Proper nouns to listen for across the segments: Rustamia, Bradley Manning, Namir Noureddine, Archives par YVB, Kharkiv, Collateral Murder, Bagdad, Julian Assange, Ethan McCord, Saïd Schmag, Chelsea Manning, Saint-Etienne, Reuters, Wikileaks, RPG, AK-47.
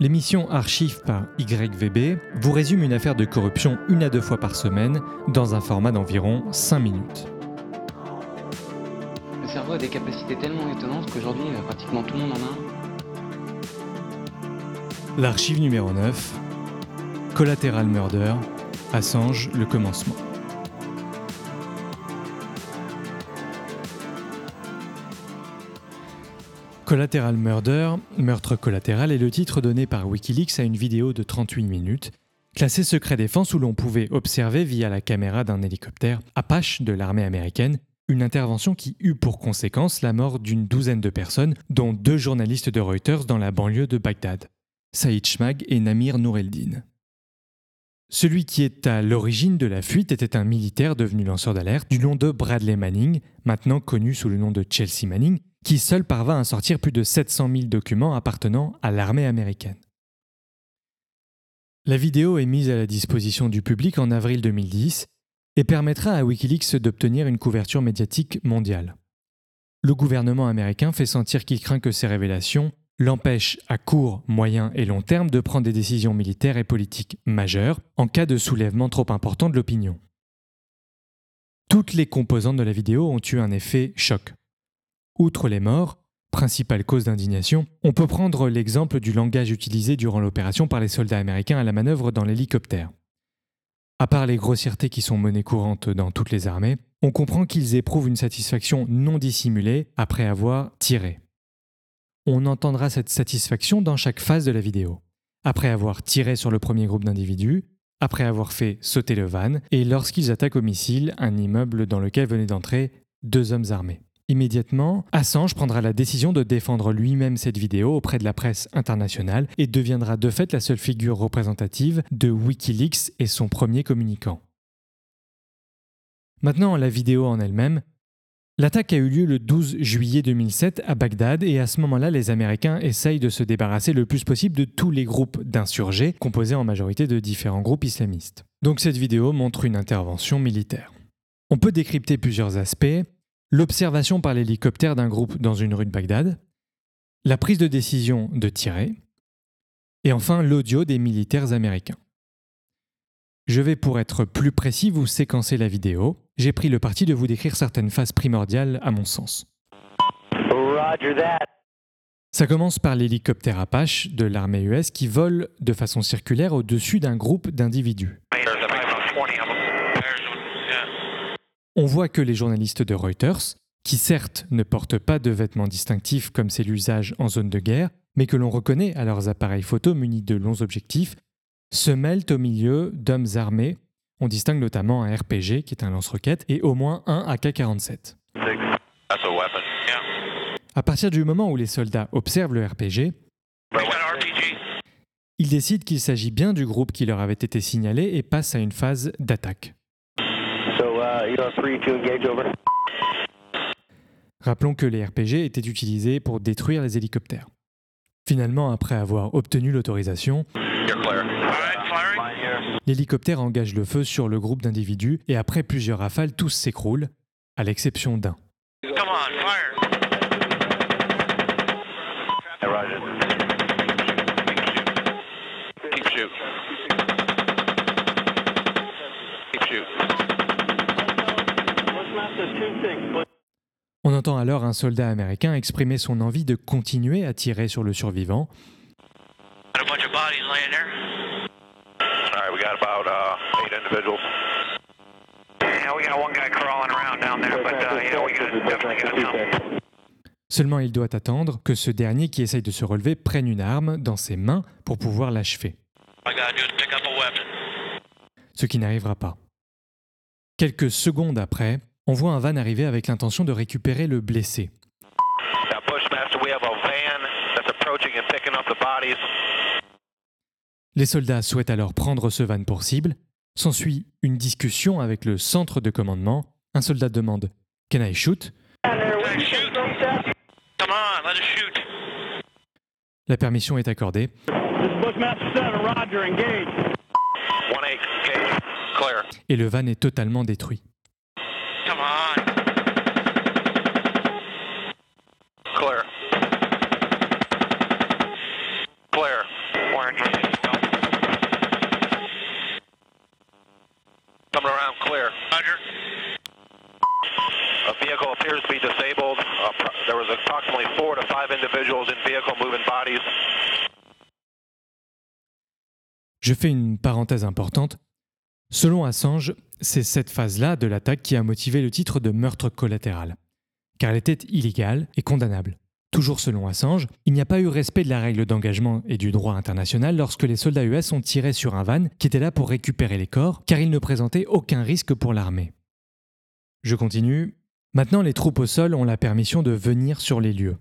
L'émission Archives par YVB vous résume une affaire de corruption 1 à 2 fois par semaine dans un format d'environ 5 minutes. Le cerveau a des capacités tellement étonnantes qu'aujourd'hui, pratiquement tout le monde en a un. L'archive numéro 9, Collateral Murder, Assange, le commencement. Collateral Murder, meurtre collatéral, est le titre donné par Wikileaks à une vidéo de 38 minutes, classée secret défense, où l'on pouvait observer via la caméra d'un hélicoptère Apache de l'armée américaine une intervention qui eut pour conséquence la mort d'12 de personnes, dont 2 journalistes de Reuters dans la banlieue de Bagdad, Saïd Schmag et Namir Noureddine. Celui qui est à l'origine de la fuite était un militaire devenu lanceur d'alerte du nom de Bradley Manning, maintenant connu sous le nom de Chelsea Manning, qui seul parvint à sortir plus de 700 000 documents appartenant à l'armée américaine. La vidéo est mise à la disposition du public en avril 2010 et permettra à Wikileaks d'obtenir une couverture médiatique mondiale. Le gouvernement américain fait sentir qu'il craint que ces révélations l'empêchent à court, moyen et long terme de prendre des décisions militaires et politiques majeures en cas de soulèvement trop important de l'opinion. Toutes les composantes de la vidéo ont eu un effet choc. Outre les morts, principale cause d'indignation, on peut prendre l'exemple du langage utilisé durant l'opération par les soldats américains à la manœuvre dans l'hélicoptère. À part les grossièretés qui sont menées courantes dans toutes les armées, on comprend qu'ils éprouvent une satisfaction non dissimulée après avoir tiré. On entendra cette satisfaction dans chaque phase de la vidéo. Après avoir tiré sur le premier groupe d'individus, après avoir fait sauter le van, et lorsqu'ils attaquent au missile un immeuble dans lequel venaient d'entrer 2 hommes armés. Immédiatement, Assange prendra la décision de défendre lui-même cette vidéo auprès de la presse internationale et deviendra de fait la seule figure représentative de Wikileaks et son premier communicant. Maintenant, la vidéo en elle-même. L'attaque a eu lieu le 12 juillet 2007 à Bagdad et à ce moment-là, les Américains essayent de se débarrasser le plus possible de tous les groupes d'insurgés, composés en majorité de différents groupes islamistes. Donc cette vidéo montre une intervention militaire. On peut décrypter plusieurs aspects. L'observation par l'hélicoptère d'un groupe dans une rue de Bagdad, la prise de décision de tirer, et enfin l'audio des militaires américains. Je vais, pour être plus précis, vous séquencer la vidéo. J'ai pris le parti de vous décrire certaines phases primordiales à mon sens. Roger that. Ça commence par l'hélicoptère Apache de l'armée US qui vole de façon circulaire au-dessus d'un groupe d'individus. On voit que les journalistes de Reuters, qui certes ne portent pas de vêtements distinctifs comme c'est l'usage en zone de guerre, mais que l'on reconnaît à leurs appareils photo munis de longs objectifs, se mêlent au milieu d'hommes armés. On distingue notamment un RPG, qui est un lance-roquettes, et au moins un AK-47. À partir du moment où les soldats observent le RPG, ils décident qu'il s'agit bien du groupe qui leur avait été signalé et passent à une phase d'attaque. Rappelons que les RPG étaient utilisés pour détruire les hélicoptères. Finalement, après avoir obtenu l'autorisation, l'hélicoptère engage le feu sur le groupe d'individus et après plusieurs rafales, tous s'écroulent, à l'exception d'un. On entend alors un soldat américain exprimer son envie de continuer à tirer sur le survivant. Seulement, il doit attendre que ce dernier qui essaye de se relever prenne une arme dans ses mains pour pouvoir l'achever. Ce qui n'arrivera pas. Quelques secondes après, on voit un van arriver avec l'intention de récupérer le blessé. Les soldats souhaitent alors prendre ce van pour cible. S'ensuit une discussion avec le centre de commandement. Un soldat demande « Can I shoot ?» La permission est accordée. Et le van est totalement détruit. Coming around clear. Roger. A vehicle appears to be disabled. There was approximately 4 to 5 individuals in vehicle moving bodies. Je fais une parenthèse importante. Selon Assange, c'est cette phase-là de l'attaque qui a motivé le titre de meurtre collatéral, car elle était illégale et condamnable. Toujours selon Assange, il n'y a pas eu respect de la règle d'engagement et du droit international lorsque les soldats US ont tiré sur un van qui était là pour récupérer les corps, car ils ne présentaient aucun risque pour l'armée. Je continue. Maintenant, les troupes au sol ont la permission de venir sur les lieux.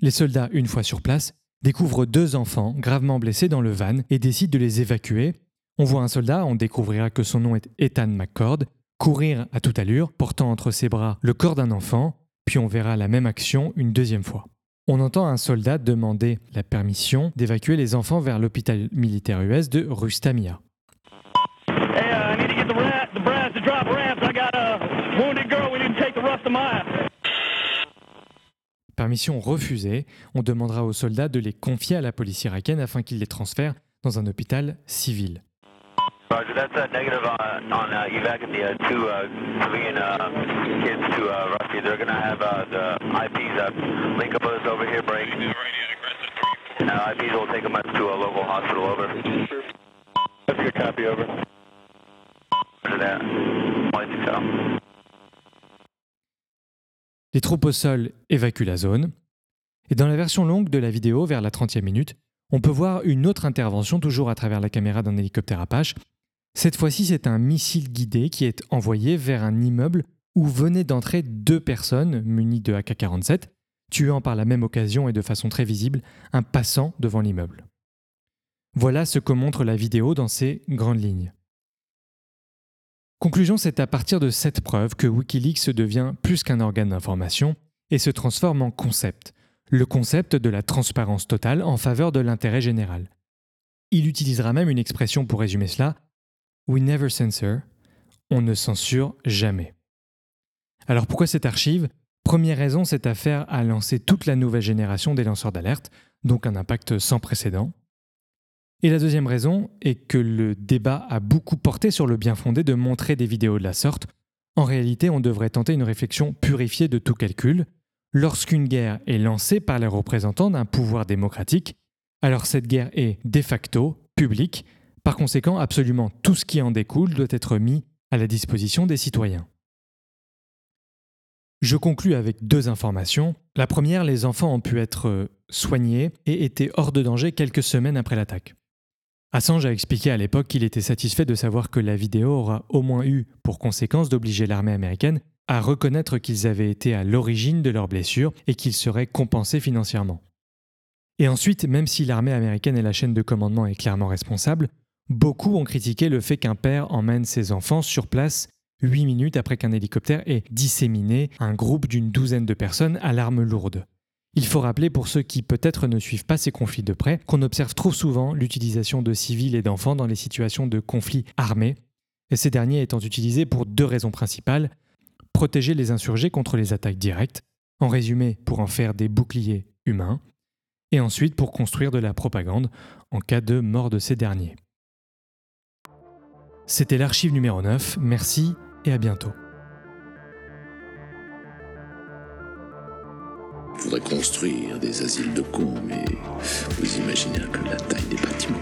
Les soldats, une fois sur place, découvrent 2 enfants gravement blessés dans le van et décident de les évacuer. On voit un soldat, on découvrira que son nom est Ethan McCord, courir à toute allure, portant entre ses bras le corps d'un enfant, puis on verra la même action une deuxième fois. On entend un soldat demander la permission d'évacuer les enfants vers l'hôpital militaire US de Rustamia. Permission refusée, on demandera aux soldats de les confier à la police irakienne afin qu'ils les transfèrent dans un hôpital civil. Les troupes au sol évacuent la zone. Et dans la version longue de la vidéo, vers la 30e minute, on peut voir une autre intervention, toujours à travers la caméra d'un hélicoptère Apache. Cette fois-ci, c'est un missile guidé qui est envoyé vers un immeuble où venaient d'entrer 2 personnes munies de AK-47, tuant par la même occasion et de façon très visible un passant devant l'immeuble. Voilà ce que montre la vidéo dans ses grandes lignes. Conclusion, c'est à partir de cette preuve que Wikileaks devient plus qu'un organe d'information et se transforme en concept. Le concept de la transparence totale en faveur de l'intérêt général. Il utilisera même une expression pour résumer cela, « We never censor », on ne censure jamais. Alors pourquoi cette archive ? Première raison, cette affaire a lancé toute la nouvelle génération des lanceurs d'alerte, donc un impact sans précédent. Et la deuxième raison est que le débat a beaucoup porté sur le bien fondé de montrer des vidéos de la sorte. En réalité, on devrait tenter une réflexion purifiée de tout calcul. Lorsqu'une guerre est lancée par les représentants d'un pouvoir démocratique, alors cette guerre est, de facto, publique. Par conséquent, absolument tout ce qui en découle doit être mis à la disposition des citoyens. Je conclus avec 2 informations. La première, les enfants ont pu être soignés et étaient hors de danger quelques semaines après l'attaque. Assange a expliqué à l'époque qu'il était satisfait de savoir que la vidéo aura au moins eu pour conséquence d'obliger l'armée américaine à reconnaître qu'ils avaient été à l'origine de leurs blessures et qu'ils seraient compensés financièrement. Et ensuite, même si l'armée américaine et la chaîne de commandement est clairement responsable, beaucoup ont critiqué le fait qu'un père emmène ses enfants sur place 8 minutes après qu'un hélicoptère ait disséminé un groupe d'12 personnes à l'arme lourde. Il faut rappeler, pour ceux qui peut-être ne suivent pas ces conflits de près, qu'on observe trop souvent l'utilisation de civils et d'enfants dans les situations de conflits armés, et ces derniers étant utilisés pour 2 raisons principales. Protéger les insurgés contre les attaques directes, en résumé pour en faire des boucliers humains, et ensuite pour construire de la propagande en cas de mort de ces derniers. C'était l'archive numéro 9, merci et à bientôt. Il faudrait construire des asiles de cons, mais vous imaginez un peu la taille des bâtiments.